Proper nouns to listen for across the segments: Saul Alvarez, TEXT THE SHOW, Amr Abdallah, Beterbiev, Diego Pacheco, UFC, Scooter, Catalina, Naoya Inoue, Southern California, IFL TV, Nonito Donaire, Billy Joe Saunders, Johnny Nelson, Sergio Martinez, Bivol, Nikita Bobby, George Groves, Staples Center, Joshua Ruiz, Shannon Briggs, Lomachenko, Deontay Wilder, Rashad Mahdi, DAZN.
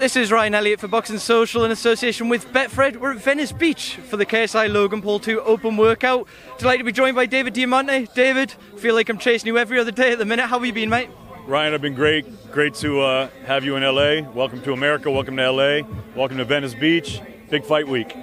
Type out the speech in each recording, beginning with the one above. This is Ryan Elliott for Boxing Social in association with Betfred. We're at Venice Beach for the KSI Logan Paul 2 open workout. Delighted to be joined by David Diamante. David, I feel like I'm chasing you every other day at the minute. How have you been, mate? Ryan, I've been great. Great to have you in LA. Welcome to America. Welcome to LA. Welcome to Venice Beach. Big fight week.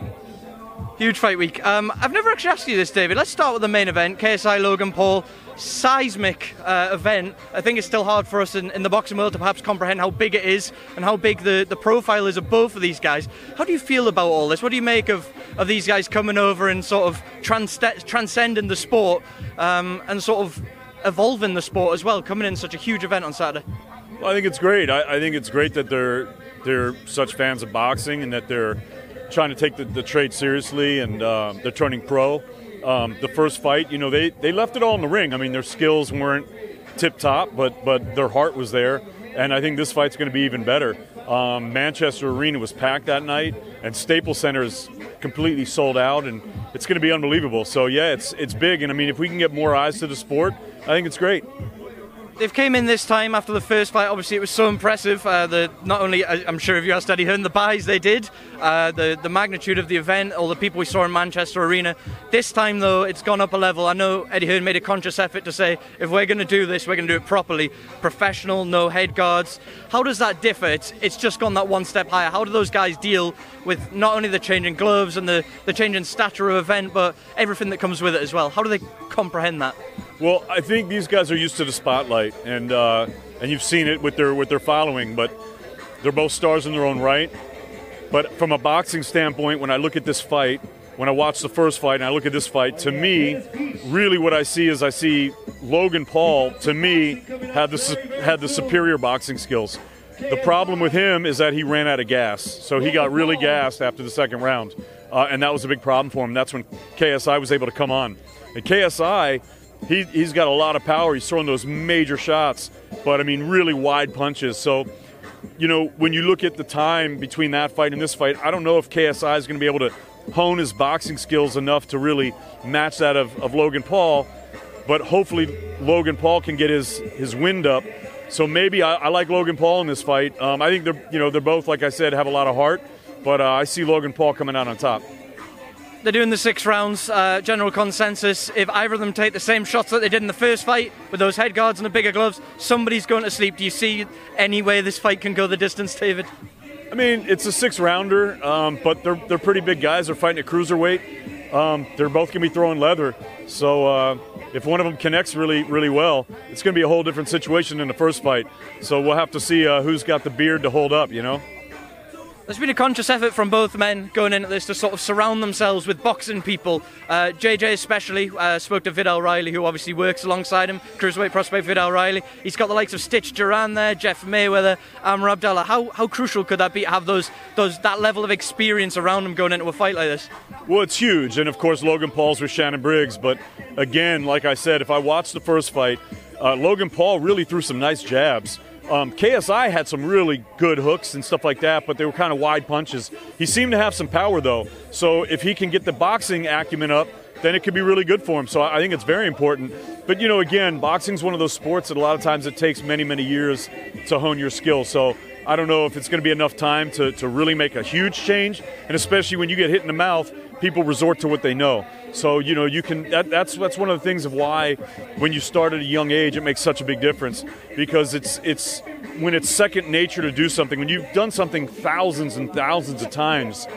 Huge fight week. I've never actually asked you this, David. Let's start with the main event, KSI Logan Paul. Seismic event. I think it's still hard for us in the boxing world to perhaps comprehend how big it is and how big the profile is of both of these guys. How do you feel about all this? What do you make of these guys coming over and sort of transcending the sport and sort of evolving the sport as well, coming in such a huge event on Saturday? Well, I think it's great. I think it's great that they're such fans of boxing and that they're trying to take the trade seriously and they're turning pro. The first fight, you know, they left it all in the ring. I mean, their skills weren't tip-top, but their heart was there. And I think this fight's going to be even better. Manchester Arena was packed that night, and Staples Center is completely sold out, and it's going to be unbelievable. So, yeah, it's big. And, I mean, if we can get more eyes to the sport, I think it's great. They've came in this time after the first fight. Obviously, it was so impressive. Not only, I'm sure if you asked Eddie Hearn, the buys they did, the magnitude of the event, all the people we saw in Manchester Arena. This time, though, it's gone up a level. I know Eddie Hearn made a conscious effort to say, if we're going to do this, we're going to do it properly. Professional, no head guards. How does that differ? It's just gone that one step higher. How do those guys deal with not only the change in gloves and the change in stature of event, but everything that comes with it as well? How do they comprehend that? Well, I think these guys are used to the spotlight, and you've seen it with their following. But they're both stars in their own right. But from a boxing standpoint, when I look at this fight, when I watch the first fight, and I look at this fight, to me, really what I see is I see Logan Paul. To me, had the superior boxing skills. The problem with him is that he ran out of gas, so he got really gassed after the second round, and that was a big problem for him. That's when KSI was able to come on, and KSI. He's got a lot of power. He's throwing those major shots, but, I mean, really wide punches. So, you know, when you look at the time between that fight and this fight, I don't know if KSI is going to be able to hone his boxing skills enough to really match that of Logan Paul, but hopefully Logan Paul can get his wind up. So maybe I like Logan Paul in this fight. I think they're both, like I said, have a lot of heart, but I see Logan Paul coming out on top. They're doing the 6 rounds, general consensus. If either of them take the same shots that they did in the first fight, with those head guards and the bigger gloves, somebody's going to sleep. Do you see any way this fight can go the distance, David? I mean, it's a 6-rounder, but they're pretty big guys. They're fighting at cruiserweight. They're both going to be throwing leather. So if one of them connects really, really well, it's going to be a whole different situation than the first fight. So we'll have to see who's got the beard to hold up, you know? There's been a conscious effort from both men going into this to sort of surround themselves with boxing people. JJ especially spoke to Vidal Riley, who obviously works alongside him, cruiserweight prospect Vidal Riley. He's got the likes of Stitch Duran there, Jeff Mayweather, Amr Abdallah. How crucial could that be to have that level of experience around him going into a fight like this? Well, it's huge, and of course Logan Paul's with Shannon Briggs, but again, like I said, if I watched the first fight, Logan Paul really threw some nice jabs. KSI had some really good hooks and stuff like that, but they were kind of wide punches. He seemed to have some power, though. So if he can get the boxing acumen up, then it could be really good for him. So I think it's very important. But, you know, again, boxing's one of those sports that a lot of times it takes many, many years to hone your skill. So I don't know if it's going to be enough time to really make a huge change. And especially when you get hit in the mouth, people resort to what they know. So, you know, you can, that's one of the things of why when you start at a young age, it makes such a big difference, because it's when it's second nature to do something, when you've done something thousands and thousands of times,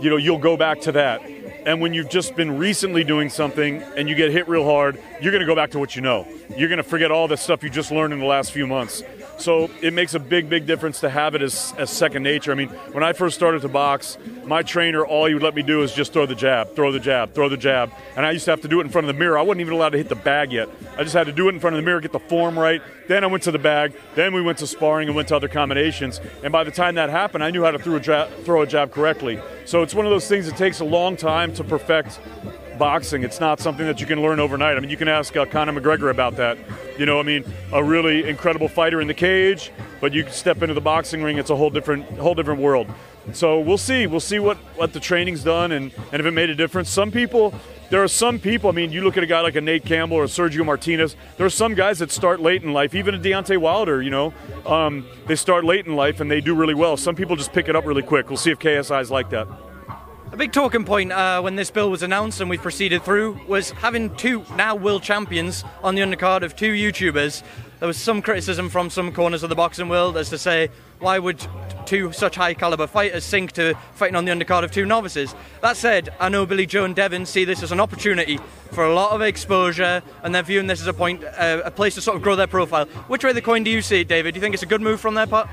you know, you'll go back to that. And when you've just been recently doing something and you get hit real hard, you're going to go back to what you know. You're going to forget all the stuff you just learned in the last few months. So it makes a big, big difference to have it as second nature. I mean, when I first started to box, my trainer, all he would let me do is just throw the jab, throw the jab, throw the jab. And I used to have to do it in front of the mirror. I wasn't even allowed to hit the bag yet. I just had to do it in front of the mirror, get the form right. Then I went to the bag. Then we went to sparring and went to other combinations. And by the time that happened, I knew how to throw a jab correctly. So it's one of those things that takes a long time to perfect boxing. It's not something that you can learn overnight. I mean, you can ask Conor McGregor about that. You know, I mean, a really incredible fighter in the cage, but you step into the boxing ring, it's a whole different world. So we'll see. We'll see what the training's done and if it made a difference. There are some people, I mean, you look at a guy like a Nate Campbell or a Sergio Martinez, there are some guys that start late in life, even a Deontay Wilder, you know. They start late in life and they do really well. Some people just pick it up really quick. We'll see if KSI is like that. A big talking point when this bill was announced and we've proceeded through was having two now world champions on the undercard of two YouTubers. There was some criticism from some corners of the boxing world as to say, why would two such high caliber fighters sink to fighting on the undercard of two novices? That said, I know Billy Joe and Devin see this as an opportunity for a lot of exposure, and they're viewing this as a place to sort of grow their profile. Which way of the coin do you see it, David? Do you think it's a good move from their part?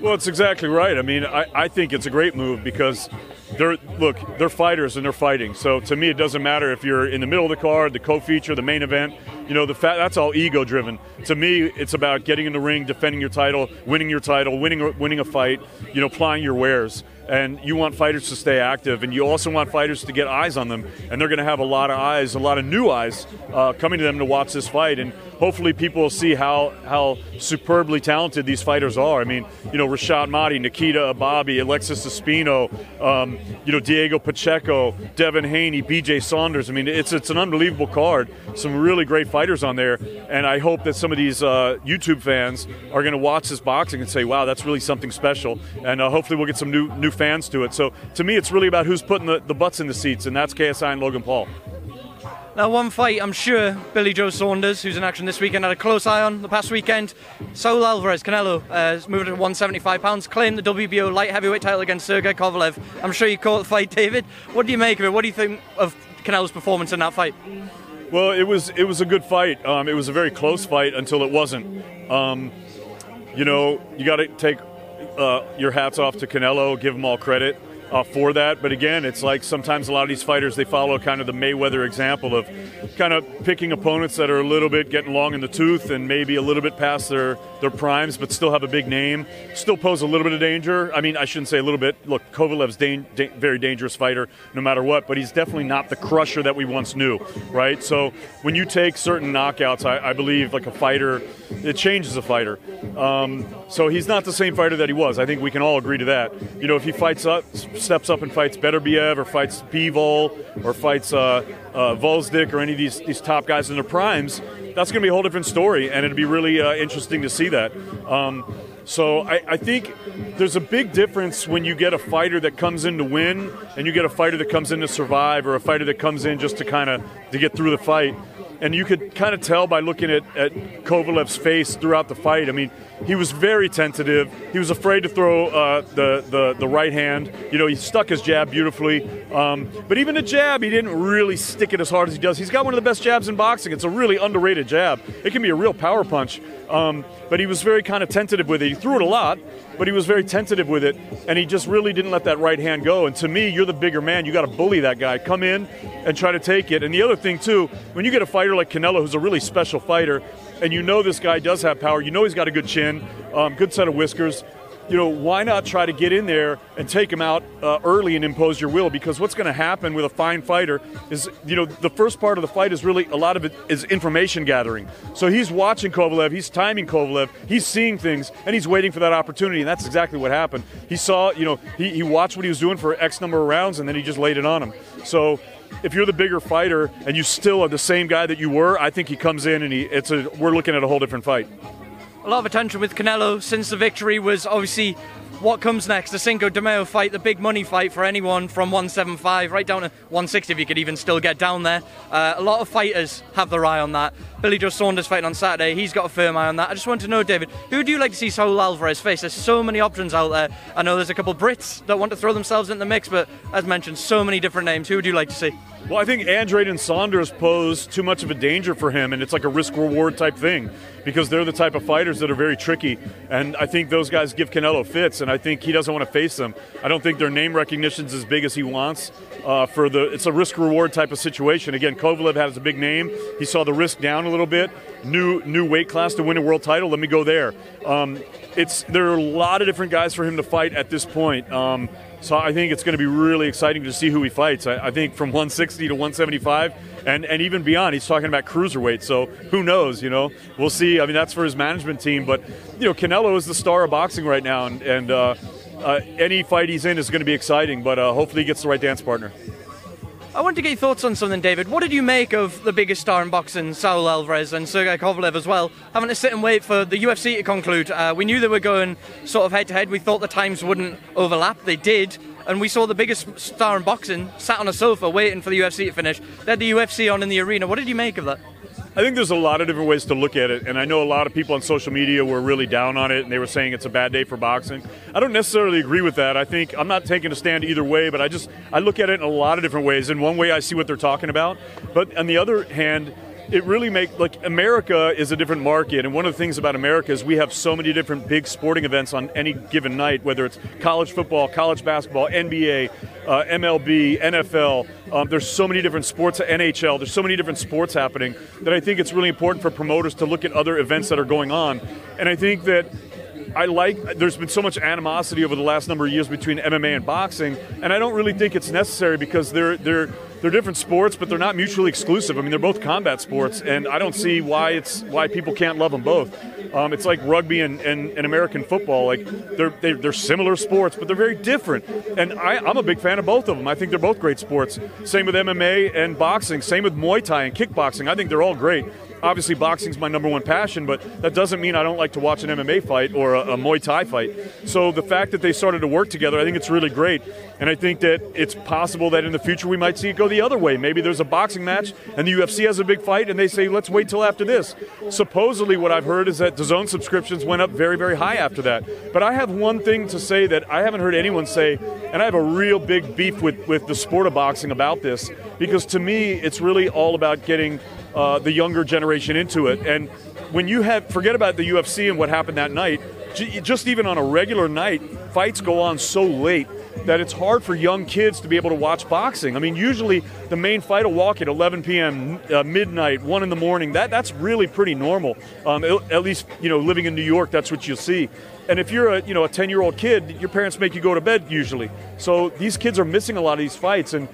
Well, it's exactly right. I mean, I think it's a great move because they're fighters and they're fighting. So to me, it doesn't matter if you're in the middle of the card, the co-feature, the main event. You know, that's all ego-driven. To me, it's about getting in the ring, defending your title, winning a fight, you know, plying your wares. And you want fighters to stay active, and you also want fighters to get eyes on them. And they're going to have a lot of eyes, a lot of new eyes coming to them to watch this fight. And hopefully people will see how superbly talented these fighters are. I mean, you know, Rashad Mahdi, Nikita Bobby, Alexis Espino, you know, Diego Pacheco, Devin Haney, BJ Saunders. I mean, it's an unbelievable card. Some really great fighters on there. And I hope that some of these YouTube fans are going to watch this boxing and say, wow, that's really something special. And hopefully we'll get some new fans to it. So to me, it's really about who's putting the butts in the seats, and that's KSI and Logan Paul. Now, one fight I'm sure Billy Joe Saunders, who's in action this weekend, had a close eye on the past weekend. Saul Alvarez, Canelo, moved to 175 pounds, claimed the WBO light heavyweight title against Sergey Kovalev. I'm sure you caught the fight, David. What do you make of it? What do you think of Canelo's performance in that fight? Well, it was a good fight. It was a very close fight until it wasn't. You know, you got to take your hats off to Canelo, give him all credit for that. But again, it's like sometimes a lot of these fighters, they follow kind of the Mayweather example of kind of picking opponents that are a little bit getting long in the tooth and maybe a little bit past their primes, but still have a big name, still pose a little bit of danger. I mean, I shouldn't say a little bit. Look, Kovalev's very dangerous fighter no matter what, but he's definitely not the crusher that we once knew, right? So when you take certain knockouts, I believe like a fighter, it changes a fighter. So he's not the same fighter that he was. I think we can all agree to that. You know, if he steps up and fights Beterbiev or fights Bivol or fights Volzdik or any of these top guys in their primes, that's going to be a whole different story, and it'd be really interesting to see that. So I think there's a big difference when you get a fighter that comes in to win and you get a fighter that comes in to survive or a fighter that comes in just to kind of to get through the fight. And you could kind of tell by looking at Kovalev's face throughout the fight. I mean, he was very tentative. He was afraid to throw the right hand. You know, he stuck his jab beautifully. But even the jab, he didn't really stick it as hard as he does. He's got one of the best jabs in boxing. It's a really underrated jab. It can be a real power punch. But he was very kind of tentative with it. He threw it a lot, but he was very tentative with it. And he just really didn't let that right hand go. And to me, you're the bigger man. You got to bully that guy. Come in and try to take it. And the other thing, too, when you get a fighter like Canelo, who's a really special fighter, and you know this guy does have power, you know he's got a good chin, good set of whiskers, you know, why not try to get in there and take him out early and impose your will? Because what's going to happen with a fine fighter is, you know, the first part of the fight is really, a lot of it is information gathering. So he's watching Kovalev, he's timing Kovalev, he's seeing things, and he's waiting for that opportunity, and that's exactly what happened. He saw, you know, he watched what he was doing for X number of rounds, and then he just laid it on him. So if you're the bigger fighter and you still are the same guy that you were, I think he comes in and we're looking at a whole different fight. A lot of attention with Canelo since the victory was obviously what comes next, the Cinco de Mayo fight, the big money fight for anyone from 175 right down to 160 if you could even still get down there. A lot of fighters have their eye on that. Billy Joe Saunders fighting on Saturday, he's got a firm eye on that. I just want to know, David, who do you like to see Saul Alvarez face? There's so many options out there. I know there's a couple Brits that want to throw themselves in the mix, but as mentioned, so many different names. Who would you like to see? Well, I think Andrade and Saunders pose too much of a danger for him, and it's like a risk-reward type thing because they're the type of fighters that are very tricky, and I think those guys give Canelo fits, and I think he doesn't want to face them. I don't think their name recognition's as big as he wants. It's a risk-reward type of situation. Again, Kovalev has a big name. He saw the risk down a little bit. New weight class to win a world title. Let me go there. There are a lot of different guys for him to fight at this point. So I think it's going to be really exciting to see who he fights. I think from 160 to 175 and even beyond, he's talking about cruiserweight. So who knows, you know? We'll see. I mean, that's for his management team. But, you know, Canelo is the star of boxing right now. And any fight he's in is going to be exciting. But hopefully he gets the right dance partner. I wanted to get your thoughts on something, David. What did you make of the biggest star in boxing, Saul Alvarez, and Sergey Kovalev as well, having to sit and wait for the UFC to conclude? We knew they were going sort of head-to-head. We thought the times wouldn't overlap. They did. And we saw the biggest star in boxing sat on a sofa waiting for the UFC to finish. They had the UFC on in the arena. What did you make of that? I think there's a lot of different ways to look at it, and I know a lot of people on social media were really down on it, and they were saying it's a bad day for boxing. I don't necessarily agree with that. I think I'm not taking a stand either way, but I look at it in a lot of different ways. In one way, I see what they're talking about, but on the other hand, it really makes, like, America is a different market, and one of the things about America is we have so many different big sporting events on any given night, whether it's college football, college basketball, NBA, MLB, NFL. There's so many different sports, NHL, there's so many different sports happening that I think it's really important for promoters to look at other events that are going on. And I think that there's been so much animosity over the last number of years between MMA and boxing, and I don't really think it's necessary because they're different sports, but they're not mutually exclusive. I mean, they're both combat sports, and I don't see why people can't love them both. It's like rugby and American football. Like they're similar sports, but they're very different. And I'm a big fan of both of them. I think they're both great sports. Same with MMA and boxing. Same with Muay Thai and kickboxing. I think they're all great. Obviously, boxing's my number one passion, but that doesn't mean I don't like to watch an MMA fight or a Muay Thai fight. So the fact that they started to work together, I think it's really great. And I think that it's possible that in the future we might see it go the other way. Maybe there's a boxing match and the UFC has a big fight and they say, let's wait till after this. Supposedly what I've heard is that DAZN subscriptions went up very, very high after that. But I have one thing to say that I haven't heard anyone say, and I have a real big beef with the sport of boxing about this, because to me it's really all about getting the younger generation into it. And when you forget about the UFC and what happened that night, just even on a regular night, fights go on so late that it's hard for young kids to be able to watch boxing. I mean, usually the main fight will walk at 11 p.m., midnight, 1 in the morning. That's really pretty normal. At least, you know, living in New York, that's what you'll see. And if you're a 10-year-old kid, your parents make you go to bed usually. So these kids are missing a lot of these fights. And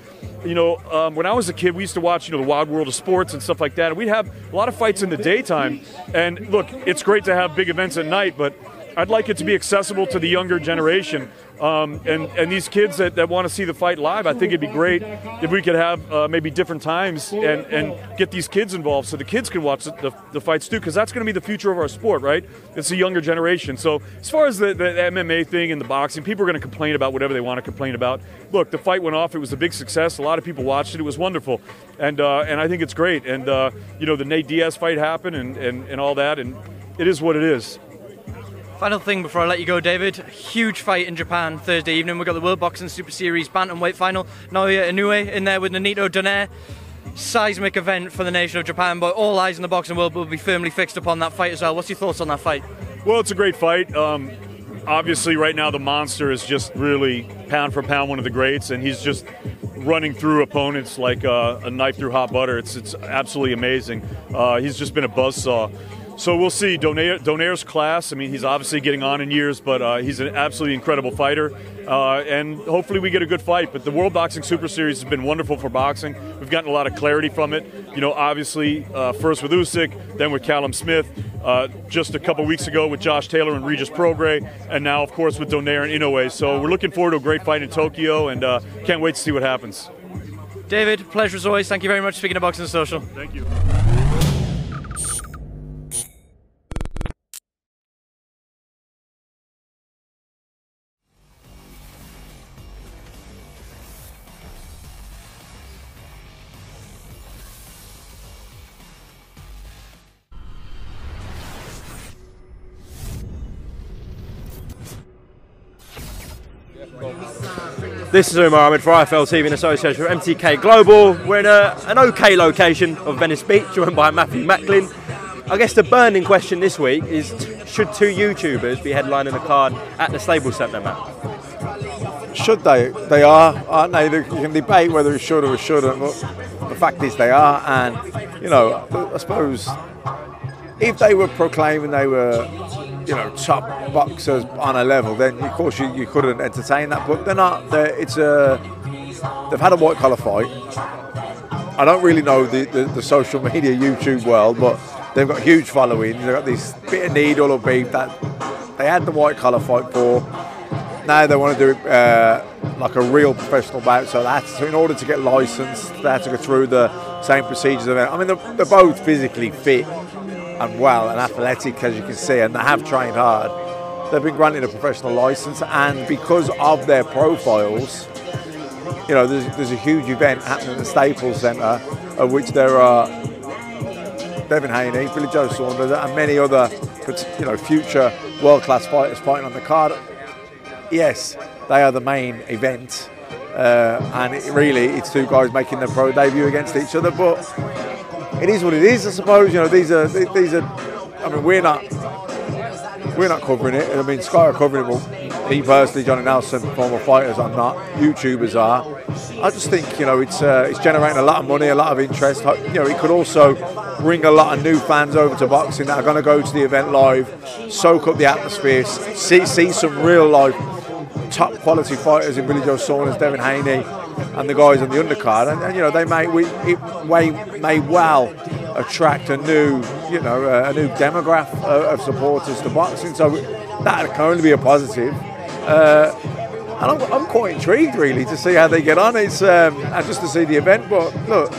you know, when I was a kid, we used to watch, the Wild World of Sports and stuff like that. And we'd have a lot of fights in the daytime. And look, it's great to have big events at night, but I'd like it to be accessible to the younger generation. And these kids that want to see the fight live, I think it'd be great if we could have maybe different times and get these kids involved so the kids can watch the fights too, because that's going to be the future of our sport, right? It's the younger generation. So as far as the MMA thing and the boxing, people are going to complain about whatever they want to complain about. Look, the fight went off. It was a big success. A lot of people watched it. It was wonderful. And I think it's great. And you know, the Nate Diaz fight happened and all that, and it is what it is. Final thing before I let you go, David. Huge fight in Japan Thursday evening. We've got the World Boxing Super Series Bantamweight Final. Naoya Inoue in there with Nonito Donaire. Seismic event for the nation of Japan, but all eyes in the boxing world will be firmly fixed upon that fight as well. What's your thoughts on that fight? Well, it's a great fight. Obviously, right now, the monster is just really, pound for pound, one of the greats, and he's just running through opponents like a knife through hot butter. It's absolutely amazing. He's just been a buzzsaw. So we'll see. Donaire's class, I mean, he's obviously getting on in years, but he's an absolutely incredible fighter. And hopefully we get a good fight. But the World Boxing Super Series has been wonderful for boxing. We've gotten a lot of clarity from it. You know, obviously, first with Usyk, then with Callum Smith, just a couple weeks ago with Josh Taylor and Regis Prograis, and now, of course, with Donaire and Inoue. So we're looking forward to a great fight in Tokyo, and can't wait to see what happens. David, pleasure as always. Thank you very much for speaking to Boxing Social. Thank you. This is Umar Ahmed for IFL TV in association with MTK Global. We're in an okay location of Venice Beach, joined by Matthew Macklin. I guess the burning question this week is, should two YouTubers be headlining the card at the Stable Centre, Matt? Should they? They are, aren't they? You can debate whether it should or shouldn't, but the fact is they are. And, you know, I suppose if they were proclaiming they were, you know, top boxers on a level, then of course you couldn't entertain that. But they're not. They've had a white collar fight. I don't really know the social media YouTube world, but they've got huge following. They've got this bit of needle or beef that they had the white collar fight for. Now they want to do it like a real professional bout. So that's, in order to get licensed, they had to go through the same procedures. I mean, they're both physically fit and well and athletic, as you can see, and they have trained hard. They've been granted a professional license, and because of their profiles, you know, there's a huge event happening at the Staples Centre, at which there are Devin Haney, Billy Joe Saunders, and many other, you know, future world-class fighters fighting on the card. Yes, they are the main event, and it's two guys making their pro debut against each other. But it is what it is, I suppose. You know, these are. I mean, we're not covering it. I mean, Sky are covering it. Well, me personally, Johnny Nelson, former fighters, are not. YouTubers are. I just think, you know, it's generating a lot of money, a lot of interest. You know, it could also bring a lot of new fans over to boxing that are going to go to the event live, soak up the atmosphere, see some real life top quality fighters in Billy Joe Saunders, Devin Haney, and the guys on the undercard, and you know, they may well attract a new, you know, a new demographic of supporters to boxing. So that can only be a positive. And I'm quite intrigued, really, to see how they get on. It's and just to see the event. But look,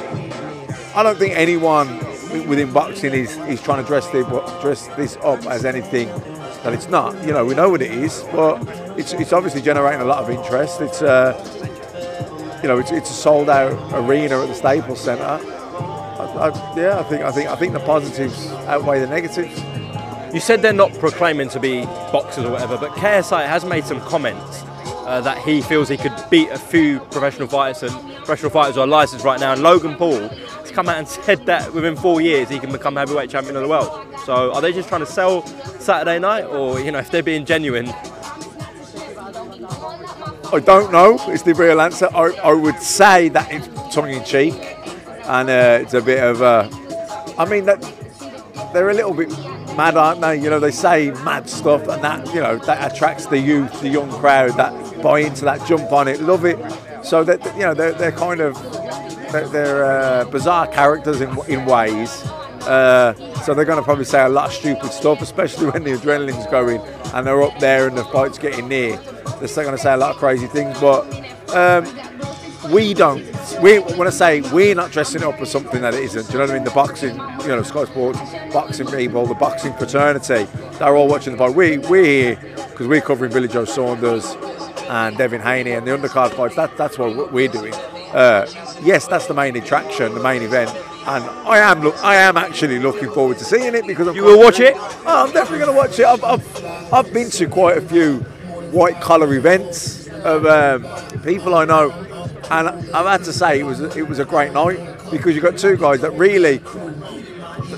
I don't think anyone within boxing is trying to dress this up as anything that it's not. You know, we know what it is, but it's obviously generating a lot of interest. It's you know, it's a sold out arena at the Staples Centre. I think the positives outweigh the negatives. You said they're not proclaiming to be boxers or whatever, but KSI has made some comments. That he feels he could beat a few professional fighters, and professional fighters are licensed right now. And Logan Paul has come out and said that within 4 years he can become heavyweight champion of the world. So are they just trying to sell Saturday night, or, you know, if they're being genuine? I don't know. It's the real answer. I would say that it's tongue in cheek, and it's a bit of a. I mean, that they're a little bit mad, aren't they? You know, they say mad stuff, and that, you know, that attracts the youth, the young crowd that buy into that, jump on it, love it. So that, you know, they're kind of they're bizarre characters in ways. So they're going to probably say a lot of stupid stuff, especially when the adrenaline's going and they're up there and the fight's getting near. They're still going to say a lot of crazy things, but when I say we're not dressing up as something that it isn't, do you know what I mean? The boxing, you know, Sky Sports boxing people, the boxing fraternity, they're all watching the fight. We're here because we're covering Billy Joe Saunders and Devin Haney and the undercard fights. That's what we're doing. Yes, that's the main attraction, the main event, and I am actually looking forward to seeing it, because you will watch it. Oh, I'm definitely going to watch it. I've been to quite a few white collar events of people I know, and I've had to say it was a great night, because you've got two guys that really,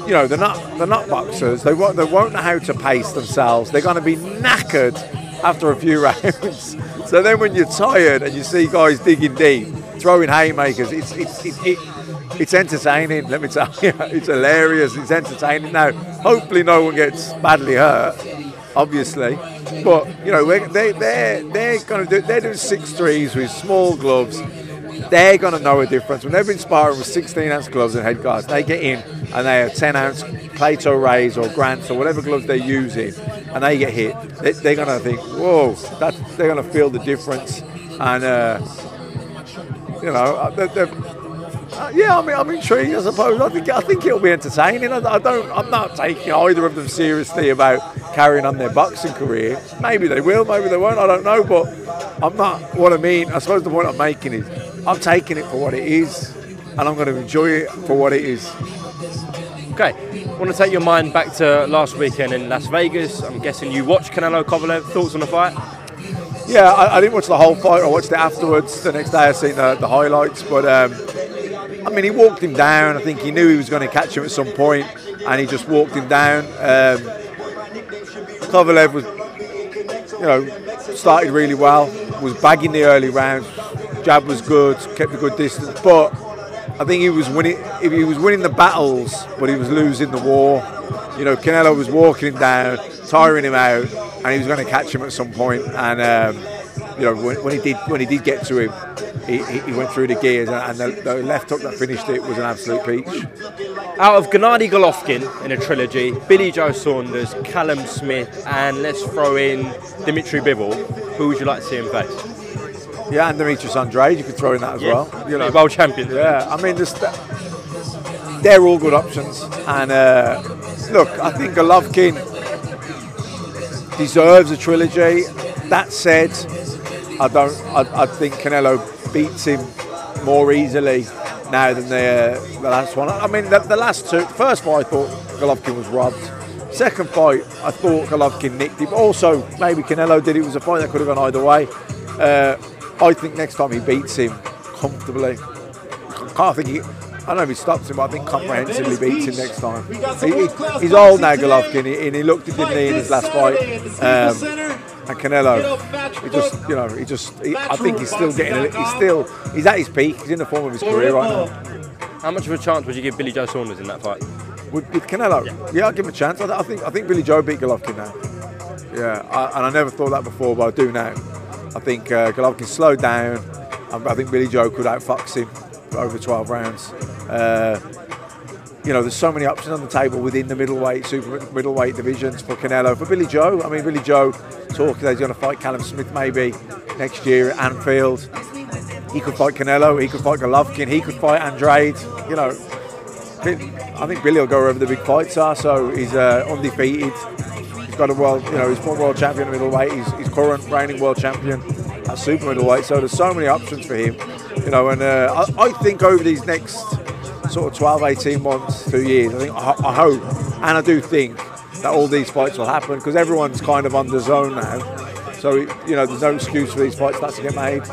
you know, they're not boxers. They won't know how to pace themselves. They're going to be knackered after a few rounds. So then when you're tired and you see guys digging deep, throwing haymakers, it's entertaining, let me tell you. It's hilarious, it's entertaining. Now, hopefully no one gets badly hurt, obviously. But, you know, they're doing 6'3s with small gloves. They're going to know a difference. When they've been sparring with 16-ounce gloves and head guards, they get in and they have 10-ounce Plato Rays or Grants or whatever gloves they're using, and they get hit. They're going to think, whoa, they're going to feel the difference. And, you know, yeah, I mean, I'm intrigued, I suppose. I think it'll be entertaining. I'm not taking either of them seriously about carrying on their boxing career. Maybe they will, maybe they won't, I don't know. But I'm not, what I mean, I suppose the point I'm making is, I'm taking it for what it is, and I'm going to enjoy it for what it is. Okay, I want to take your mind back to last weekend in Las Vegas. I'm guessing you watched Canelo Kovalev. Thoughts on the fight? Yeah, I didn't watch the whole fight. I watched it afterwards. The next day I seen the highlights. But, I mean, he walked him down. I think he knew he was going to catch him at some point, and he just walked him down. Kovalev was, you know, started really well, was bagging the early rounds. Jab was good, kept a good distance, but I think he was winning the battles, but he was losing the war. you know, Canelo was walking him down, tiring him out, and he was going to catch him at some point. And you know, when he did get to him, he went through the gears, and the left hook that finished it was an absolute peach. Out of Gennady Golovkin in a trilogy, Billy Joe Saunders, Callum Smith, and let's throw in Dimitri Bivol, who would you like to see him face? Yeah, and Demetrius Andrade, you could throw in that as well. You know, world champion. Yeah, I mean, they're all good options. And look, I think Golovkin deserves a trilogy. That said, I think Canelo beats him more easily now than the last one. I mean, the last two, first fight I thought Golovkin was robbed. Second fight, I thought Golovkin nicked him. Also, maybe Canelo did. It was a fight that could have gone either way. I think next time he beats him comfortably. I don't know if he stops him, but I think comprehensively beats him next time. He's old now, Golovkin, and he looked at him in his last fight. And Canelo, I think he's still getting. He's at his peak. He's in the form of his career right now. How much of a chance would you give Billy Joe Saunders in that fight? With Canelo, yeah, I'll give him a chance. I think Billy Joe beat Golovkin now. Yeah, and I never thought that before, but I do now. I think Golovkin slowed down. I think Billy Joe could outfox him over 12 rounds. You know, there's so many options on the table within the middleweight, super middleweight divisions for Canelo. For Billy Joe, I mean, Billy Joe talking that he's going to fight Callum Smith maybe next year at Anfield. He could fight Canelo. He could fight Golovkin. He could fight Andrade. You know, I think Billy will go wherever the big fights are, so he's undefeated. He's got a world, you know, he's former world champion at middleweight. He's current reigning world champion at super middleweight. So there's so many options for him, you know. And I think over these next sort of 12, 18 months, 2 years, I hope, and I do think that all these fights will happen because everyone's kind of on the zone now. So you know, there's no excuse for these fights not to get made.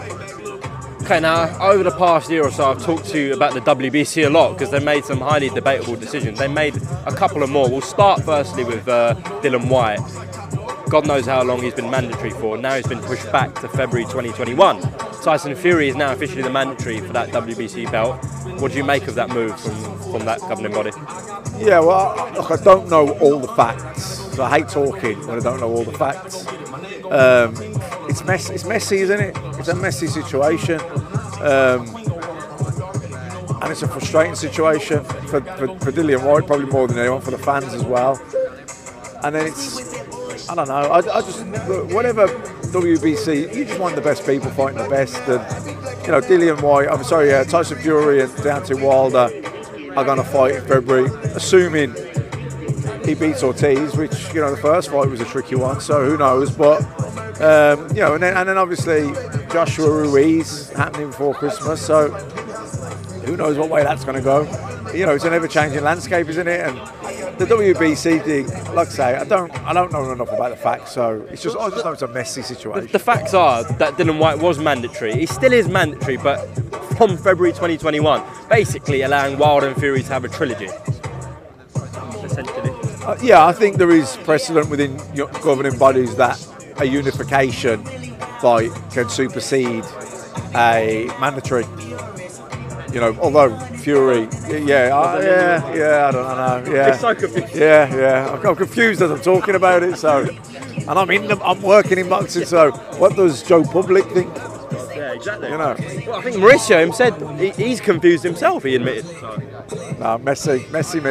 Okay, now over the past year or so, I've talked to you about the WBC a lot because they made some highly debatable decisions. They made a couple of more. We'll start firstly with Dillian Whyte. God knows how long he's been mandatory for. Now he's been pushed back to February 2021. Tyson Fury is now officially the mandatory for that WBC belt. What do you make of that move from that governing body? Yeah, well, look, I don't know all the facts. So I hate talking when I don't know all the facts. It's messy, isn't it? It's a messy situation, and it's a frustrating situation for Dillian Whyte, probably more than anyone, for the fans as well. And then I don't know. I just, whatever WBC, you just want the best people fighting the best, and you know, Dillian Whyte. I'm sorry, Tyson Fury and Dante Wilder are going to fight in February, assuming he beats Ortiz, which, you know, the first fight was a tricky one, so who knows. But you know, and then obviously Joshua Ruiz happening before Christmas, so who knows what way that's going to go. You know, it's an ever-changing landscape, isn't it? And the WBC thing, like I say, I don't know enough about the facts, so it's just, I just know it's a messy situation. The facts are that Dillian Whyte was mandatory. He still is mandatory, but from February 2021, basically allowing Wilder and Fury to have a trilogy. Essentially. Yeah, I think there is precedent within governing bodies that a unification fight can supersede a mandatory. You know, although Fury, I don't know. Yeah, it's so confusing. I'm confused as I'm talking about it. So, and I'm working in boxing. So, what does Joe Public think? Yeah, exactly. You know, well, I think Mauricio himself said he's confused himself. He admitted. No, messy. And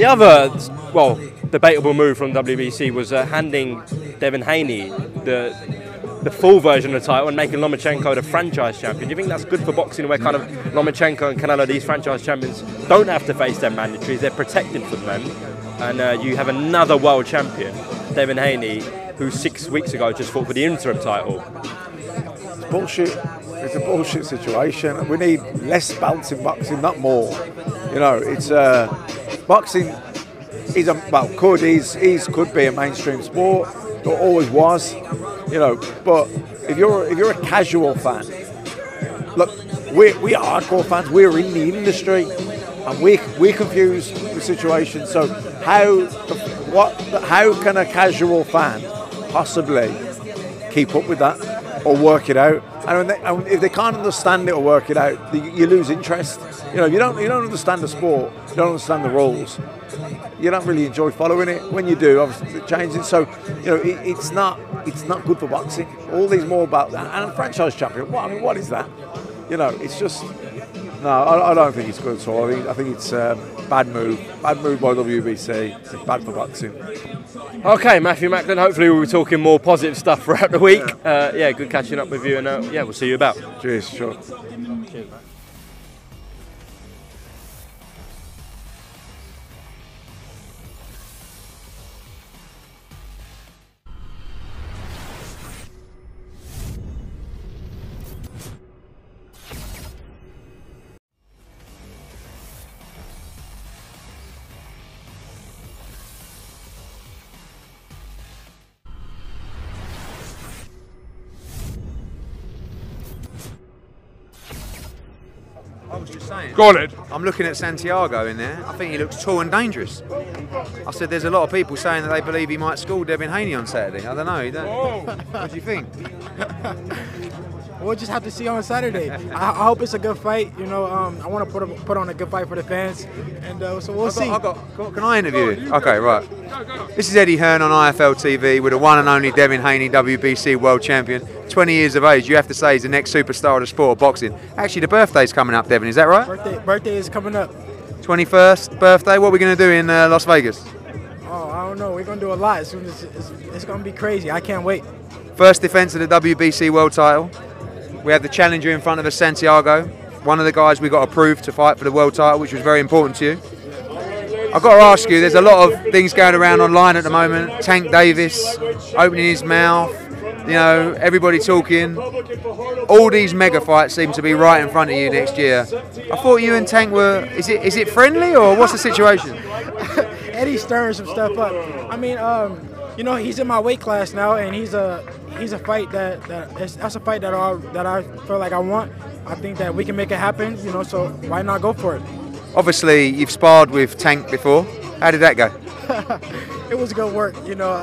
the other, well, debatable move from WBC was handing Devin Haney the full version of the title and making Lomachenko the franchise champion. Do you think that's good for boxing, where kind of Lomachenko and Canelo, these franchise champions, don't have to face their mandatories? They're protected from them, and you have another world champion, Devin Haney, who 6 weeks ago just fought for the interim title. It's bullshit. It's a bullshit situation. We need less belts in boxing, not more. You know, it's boxing is could be a mainstream sport. It always was, you know. But if you're a casual fan, look, we are hardcore fans. We're in the industry, and we're confused with situations. So how can a casual fan possibly keep up with that? or work it out. And if they can't understand it or work it out, you lose interest. You know, you don't understand the sport, you don't understand the rules, you don't really enjoy following it. When you do, obviously it changes. So, you know, it's not good for boxing. All these more about that. And a franchise champion, what is that? You know, it's just, no, I don't think it's good at all. I think it's a bad move by WBC. It's bad for boxing. Okay, Matthew Macklin, hopefully we'll be talking more positive stuff throughout the week. Yeah, good catching up with you, and yeah, we'll see you about. Cheers, sure. Cheers, mate. Go on, Ed. I'm looking at Santiago in there. I think he looks tall and dangerous. I said there's a lot of people saying that they believe he might school Devin Haney on Saturday. I don't know. What do you think? We'll just have to see on Saturday. I hope it's a good fight. You know, I want to put on a good fight for the fans, and so we'll see. Can I interview you? Okay, right. This is Eddie Hearn on IFL TV with the one and only Devin Haney, WBC world champion. 20 years of age, you have to say he's the next superstar of the sport of boxing. Actually, the birthday's coming up, Devin, is that right? Birthday is coming up. 21st birthday, what are we going to do in Las Vegas? Oh, I don't know, we're going to do a lot. As soon as it's going to be crazy, I can't wait. First defence of the WBC world title. We have the challenger in front of us, Santiago, one of the guys we got approved to fight for the world title, which was very important to you. I've got to ask you, there's a lot of things going around online at the moment. Tank Davis opening his mouth. You know, everybody talking. All these mega fights seem to be right in front of you next year. I thought you and Tank were, is it friendly or what's the situation? Eddie's stirring some stuff up. I mean, you know, he's in my weight class now, and he's a fight that's a fight that I feel like I want. I think that we can make it happen, you know, so why not go for it? Obviously, you've sparred with Tank before. How did that go? It was good work, you know.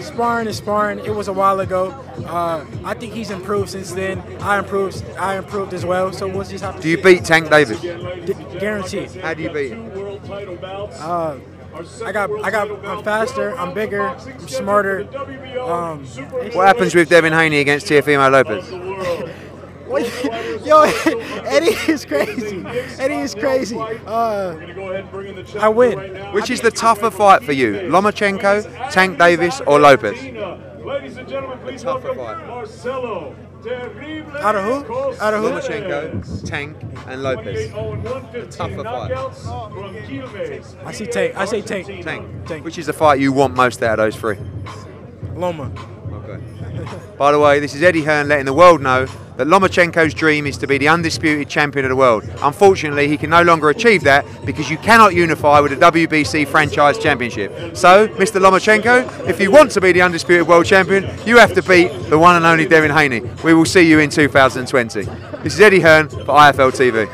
Sparring is sparring. It was a while ago. I think he's improved since then. I improved as well. So we'll just have to. Do you beat Tank Davis? Guaranteed. How do you beat him? I'm faster. I'm bigger. I'm smarter. What happens with Devin Haney against Teofimo Lopez? Yo, Eddie is crazy. Eddie is crazy. I win. Which is the tougher fight for you, Lomachenko, Tank Davis, or Lopez? Ladies and gentlemen, please welcome Marcelo. Out of who? Lomachenko, Tank, and Lopez. The tougher fight. I see Tank. I say Tank. Tank. Which is the fight you want most out of those three? Loma. Okay. By the way, this is Eddie Hearn letting the world know that Lomachenko's dream is to be the undisputed champion of the world. Unfortunately, he can no longer achieve that because you cannot unify with the WBC franchise championship. So, Mr. Lomachenko, if you want to be the undisputed world champion, you have to beat the one and only Devin Haney. We will see you in 2020. This is Eddie Hearn for IFL TV.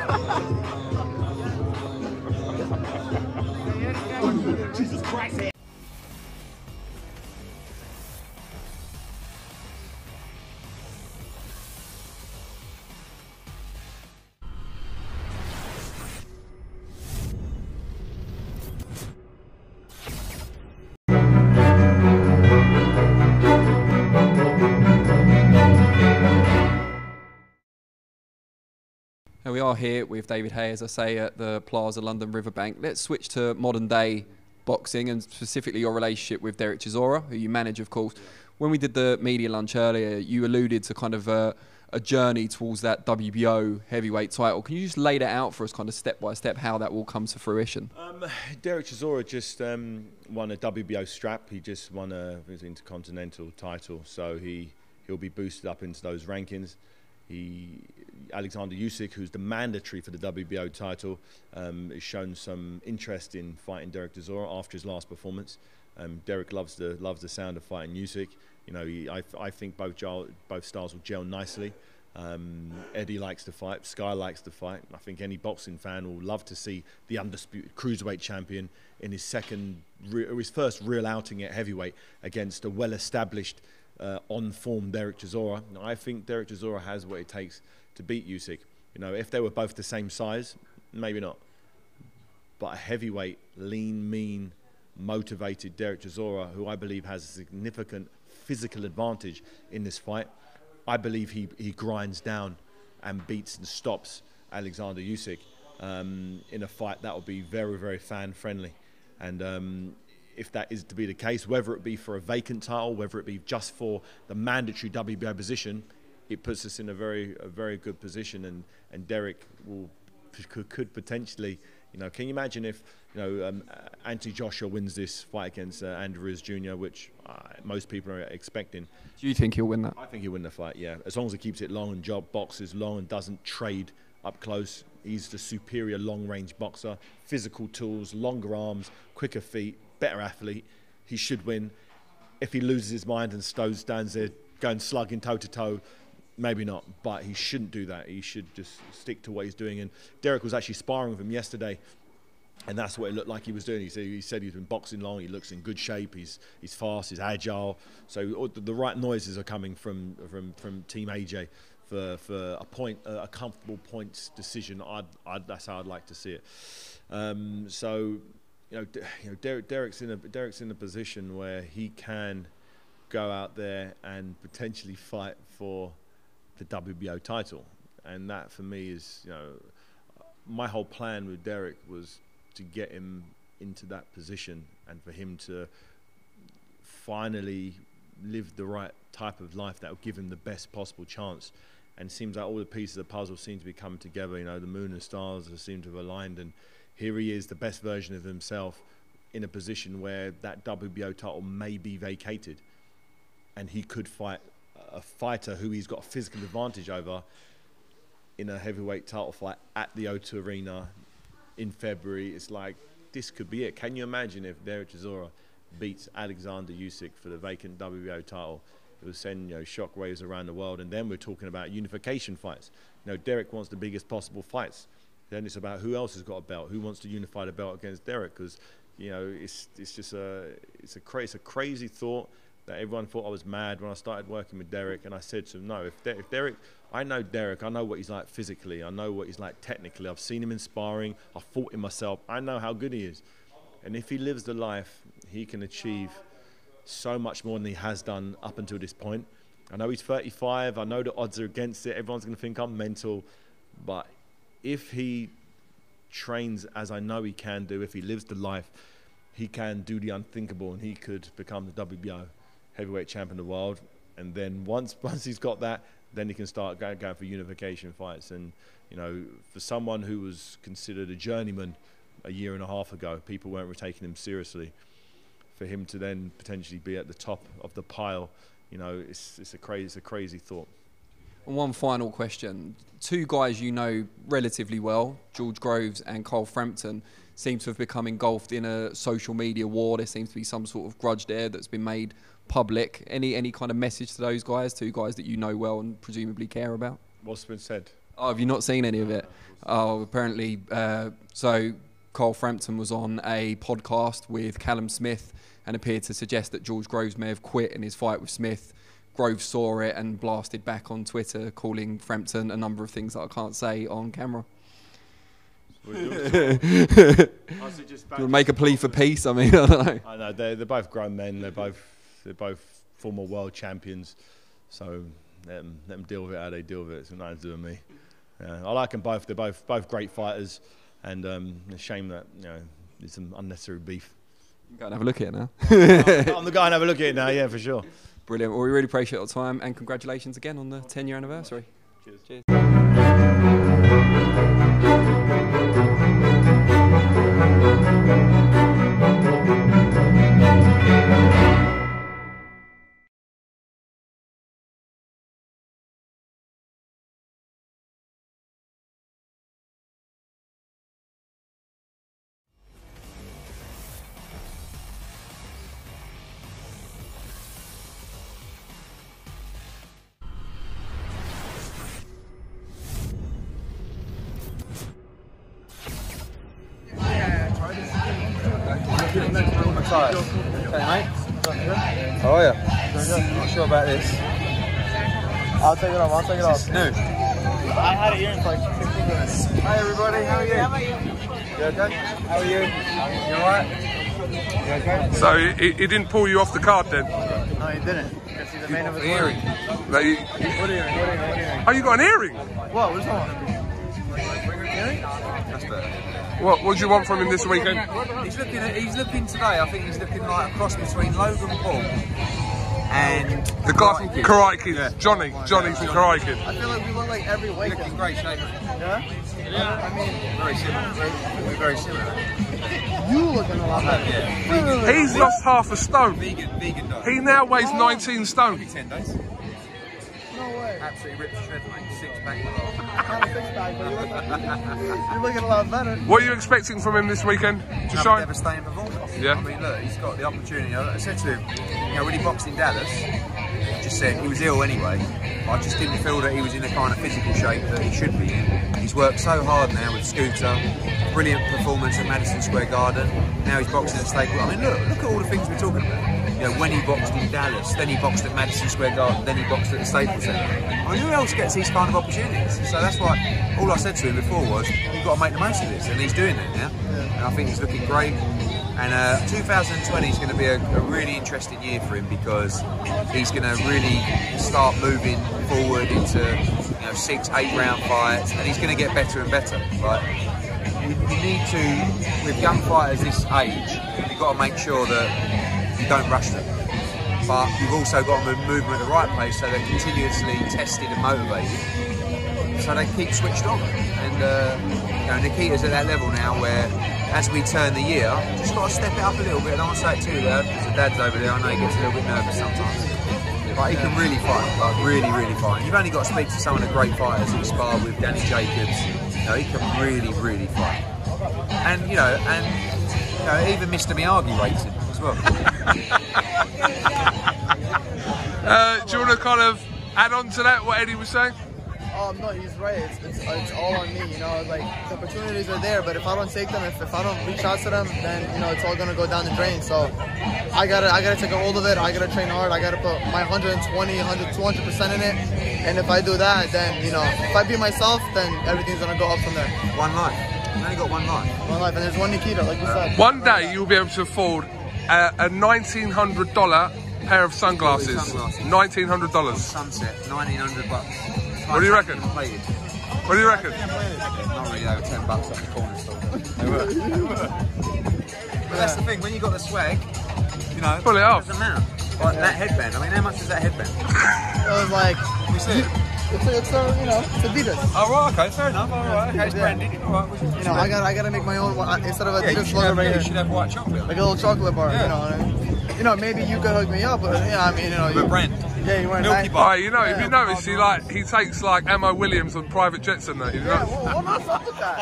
We are here with David Hay, as I say, at the Plaza London Riverbank. Let's switch to modern day boxing and specifically your relationship with Derek Chisora, who you manage, of course. When we did the media lunch earlier, you alluded to kind of a journey towards that WBO heavyweight title. Can you just lay that out for us, kind of step by step, how that will come to fruition? Derek Chisora just won a WBO strap. He just won his Intercontinental title, so he'll be boosted up into those rankings. Alexander Usyk, who's the mandatory for the WBO title, has shown some interest in fighting Derek Chisora after his last performance. Derek loves the sound of fighting Usyk. You know, I think both styles will gel nicely. Eddie likes to fight. Sky likes to fight. I think any boxing fan will love to see the undisputed cruiserweight champion in his first real outing at heavyweight against a well-established on form Derek Chisora. Now, I think Derek Chisora has what it takes to beat Usyk. You know, if they were both the same size, maybe not. But a heavyweight, lean, mean, motivated Derek Chisora, who I believe has a significant physical advantage in this fight, I believe he grinds down and beats and stops Alexander Usyk in a fight that will be very, very fan-friendly. And if that is to be the case, whether it be for a vacant title, whether it be just for the mandatory WBO position, it puts us in a very good position. And Derek could potentially, you know, can you imagine if, you know, Anthony Joshua wins this fight against Andrews Jr., which most people are expecting. Do you think he'll win that? I think he'll win the fight, yeah. As long as he keeps it long and boxes long and doesn't trade up close. He's the superior long-range boxer. Physical tools, longer arms, quicker feet, better athlete. He should win. If he loses his mind and stands there going slugging toe-to-toe, maybe not, but he shouldn't do that. He should just stick to what he's doing. And Derek was actually sparring with him yesterday, and that's what it looked like he was doing. He said he's been boxing long, he looks in good shape, he's fast, he's agile. So all the right noises are coming from Team AJ for a comfortable points decision. That's how I'd like to see it. So, you know, Derek's in a position where he can go out there and potentially fight for the WBO title, and that for me is, you know, my whole plan with Derek was to get him into that position and for him to finally live the right type of life that will give him the best possible chance. And it seems like all the pieces of the puzzle seem to be coming together. You know, the moon and stars seem to have aligned, and here he is, the best version of himself, in a position where that WBO title may be vacated, and he could fight a fighter who he's got a physical advantage over in a heavyweight title fight at the O2 Arena in February. It's like, this could be it. Can you imagine if Derek Chisora beats Alexander Usyk for the vacant WBO title? It was sending, you know, shockwaves around the world. And then we're talking about unification fights. You know, Derek wants the biggest possible fights. Then it's about who else has got a belt, who wants to unify the belt against Derek, because, you know, it's just a crazy thought that everyone thought I was mad when I started working with Derek. And I said to him, no, if Derek, I know Derek, I know what he's like physically, I know what he's like technically, I've seen him in sparring, I fought him myself, I know how good he is. And if he lives the life, he can achieve so much more than he has done up until this point. I know he's 35, I know the odds are against it, everyone's gonna think I'm mental, but if he trains as I know he can do, if he lives the life, he can do the unthinkable, and he could become the WBO heavyweight champion of the world. And then once he's got that, then he can start going for unification fights. And, you know, for someone who was considered a journeyman a year and a half ago, people weren't taking him seriously, for him to then potentially be at the top of the pile, you know, it's a crazy thought. And one final question. Two guys you know relatively well, George Groves and Carl Frampton, seem to have become engulfed in a social media war. There seems to be some sort of grudge there that's been made public. Any kind of message to those guys, two guys that you know well and presumably care about? What's been said? Oh, have you not seen any of it? Oh, apparently. So Carl Frampton was on a podcast with Callum Smith and appeared to suggest that George Groves may have quit in his fight with Smith. Groves saw it and blasted back on Twitter, calling Frampton a number of things that I can't say on camera. You'll make a plea for peace. I mean, I don't know. I know they're both grown men. They're both former world champions. So let them deal with it how they deal with it. It's nothing to do with me. I like them both. They're both great fighters, and it's a shame that, you know, there's some unnecessary beef. Go and have a look at it now. I'm the guy and have a look at it now. Yeah, for sure. Brilliant. Well, we really appreciate your time, and congratulations again on the 10-year anniversary. Cheers. Cheers. Nice. Okay, mate. Oh yeah. I'm not sure about this. I'll take it off. I'll take it off. No. I had it here in like 15 minutes. Hi everybody. How are you? You okay? How are you? You alright? You okay? So he didn't pull you off the card then? No, he didn't. Because he's the main of his earring. What earring? What earring? Oh, you got an earring? What? What's that one? Earring? That's better. What do you want from him this weekend? He's looking today, I think he's looking like a cross between Logan Paul and... The guy from Karate Kid, yeah. Johnny from Karate Kid. I feel like we look like every weekend. Looking great shape. Yeah? Yeah. I mean... Very similar. We're very similar. You looking a lot better. Yeah. He's lost half a stone. Vegan dog. He now weighs 19 stone. 10 days. Absolutely ripped shred, mate. Six pack. Not a six pack, but you're looking a lot better. What are you expecting from him this weekend? Just shine. Devastating performance. Yeah. I mean, look, he's got the opportunity. I said to him, you know, when he boxed in Dallas, I just said he was ill anyway. I just didn't feel that he was in the kind of physical shape that he should be in. He's worked so hard now with Scooter. Brilliant performance at Madison Square Garden. Now he's boxing at Staples. I mean, look at all the things we're talking about. You know, when he boxed in Dallas, then he boxed at Madison Square Garden, then he boxed at the Staples Center. I mean, who else gets these kind of opportunities? So that's why all I said to him before was, you've got to make the most of this, and he's doing that now. Yeah. And I think he's looking great. And 2020 is going to be a really interesting year for him because he's going to really start moving forward into 6, 8 round fights, and he's going to get better and better. Right? You need to, with young fighters this age, you've got to make sure that you don't rush them, but you've also got to move them at the right place so they're continuously tested and motivated, so they keep switched on. And Nikita's at that level now where, as we turn the year, just got to step it up a little bit. I don't want to say it too loud because the dad's over there. I know he gets a little bit nervous sometimes, but he can really fight, like really fight. You've only got to speak to some of the great fighters who sparred with Danny Jacobs. You know, he can really fight, and even Mr. Miyagi rates him as well. Do you want to kind of add on to that, what Eddie was saying? No, he's right. It's all on me, like the opportunities are there, but if I don't take them, if I don't reach out to them, then it's all gonna go down the drain. So I gotta take a hold of it. I gotta train hard. I gotta put my 120, 100, 200% in it. And if I do that, then if I be myself, then everything's gonna go up from there. One life. You only got one life. One life, and there's one Nikita, like you said. One day you'll be able to afford a $1,900 pair of sunglasses. $1,900. Sunset, $1,900. What do you reckon? What do you reckon? Not really, they were $10 at the corner store. They were. But that's the thing, when you got the swag, pull it off. It doesn't matter. Like that headband, I mean, how much is that headband? It was like, we see it. It's a Adidas. Oh, right, okay, fair enough, alright. It's branded, alright. I gotta make my own one. Instead of Adidas logo, you should have white chocolate. Like a little chocolate bar, maybe you could hook me up, but, We're brand. Yeah, you weren't Milky Bar. If you notice, he takes, Ammo Williams on private jets and that, what's up with that?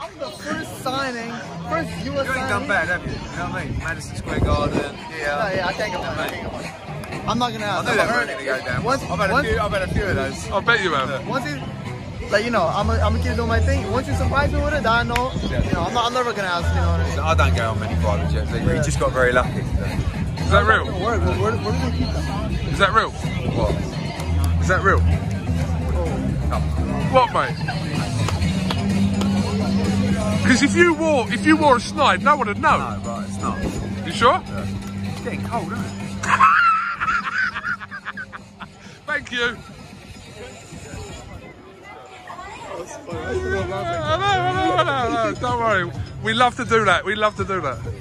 I'm the first signing, first US signing. You ain't done bad, have you? You know what I mean? Madison Square Garden, I can't go back. I'm not gonna. I know they're going to go down. I've had a few of those. I bet you have. Once it's I'm a kid doing my thing. Once you surprise me with it, I know. I'm never gonna ask. I don't go on many private jets. We just got very lucky. Is that real? Where do we keep them? Is that real? What? Is that real? Oh. What, mate? Because if you wore a snide, no one would know. No, right, it's not. You sure? Yeah. It's getting cold, isn't it? Thank you. I know. Don't worry. We love to do that.